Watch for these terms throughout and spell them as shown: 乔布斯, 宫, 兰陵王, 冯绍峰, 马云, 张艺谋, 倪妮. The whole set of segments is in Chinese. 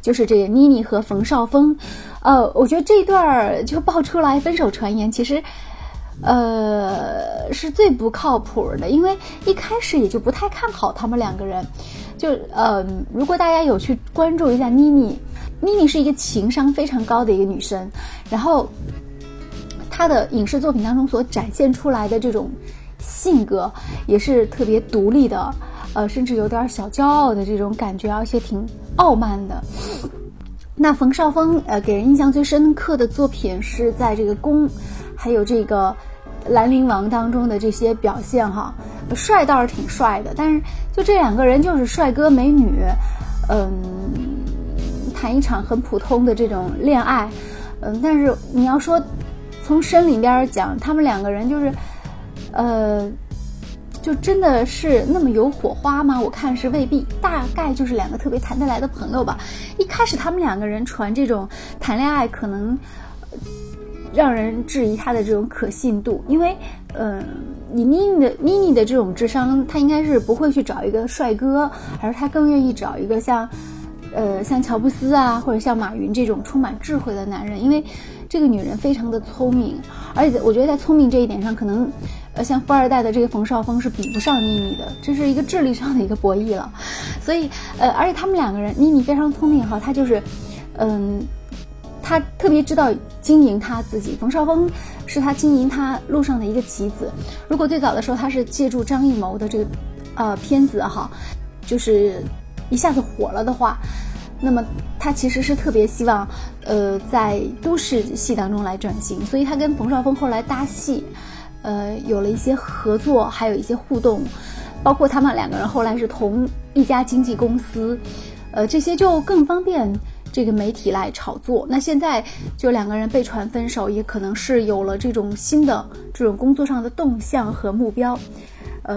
就是这妮妮和冯绍峰。我觉得这一段就爆出来分手传言，其实是最不靠谱的，因为一开始也就不太看好他们两个人。就如果大家有去关注一下妮妮是一个情商非常高的一个女生，然后她的影视作品当中所展现出来的这种性格也是特别独立的，甚至有点小骄傲的这种感觉，而且挺傲慢的。那冯绍峰给人印象最深刻的作品是在这个宫还有这个兰陵王当中的这些表现哈，帅倒是挺帅的，但是就这两个人就是帅哥美女，谈一场很普通的这种恋爱，但是你要说从深里边讲，他们两个人就是就真的是那么有火花吗？我看是未必，大概就是两个特别谈得来的朋友吧。一开始他们两个人传这种谈恋爱，可能让人质疑他的这种可信度，因为以妮妮的这种智商，他应该是不会去找一个帅哥，而他更愿意找一个像乔布斯啊，或者像马云这种充满智慧的男人，因为这个女人非常的聪明，而且我觉得在聪明这一点上，可能像富二代的这个冯绍峰是比不上妮妮的，这是一个智力上的一个博弈了。所以而且他们两个人，妮妮非常聪明哈，她就是他特别知道经营他自己，冯绍峰是他经营他路上的一个棋子。如果最早的时候他是借助张艺谋的这个片子哈，就是一下子火了的话，那么他其实是特别希望在都市戏当中来转型，所以他跟冯绍峰后来搭戏，有了一些合作，还有一些互动，包括他们两个人后来是同一家经纪公司，这些就更方便这个媒体来炒作。那现在就两个人被传分手，也可能是有了这种新的这种工作上的动向和目标。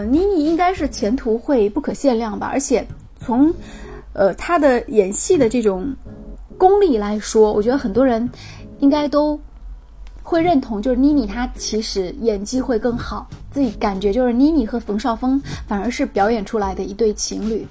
妮妮应该是前途会不可限量吧，而且从她的演戏的这种功力来说，我觉得很多人应该都会认同，就是妮妮她其实演技会更好，自己感觉就是妮妮和冯绍峰反而是表演出来的一对情侣。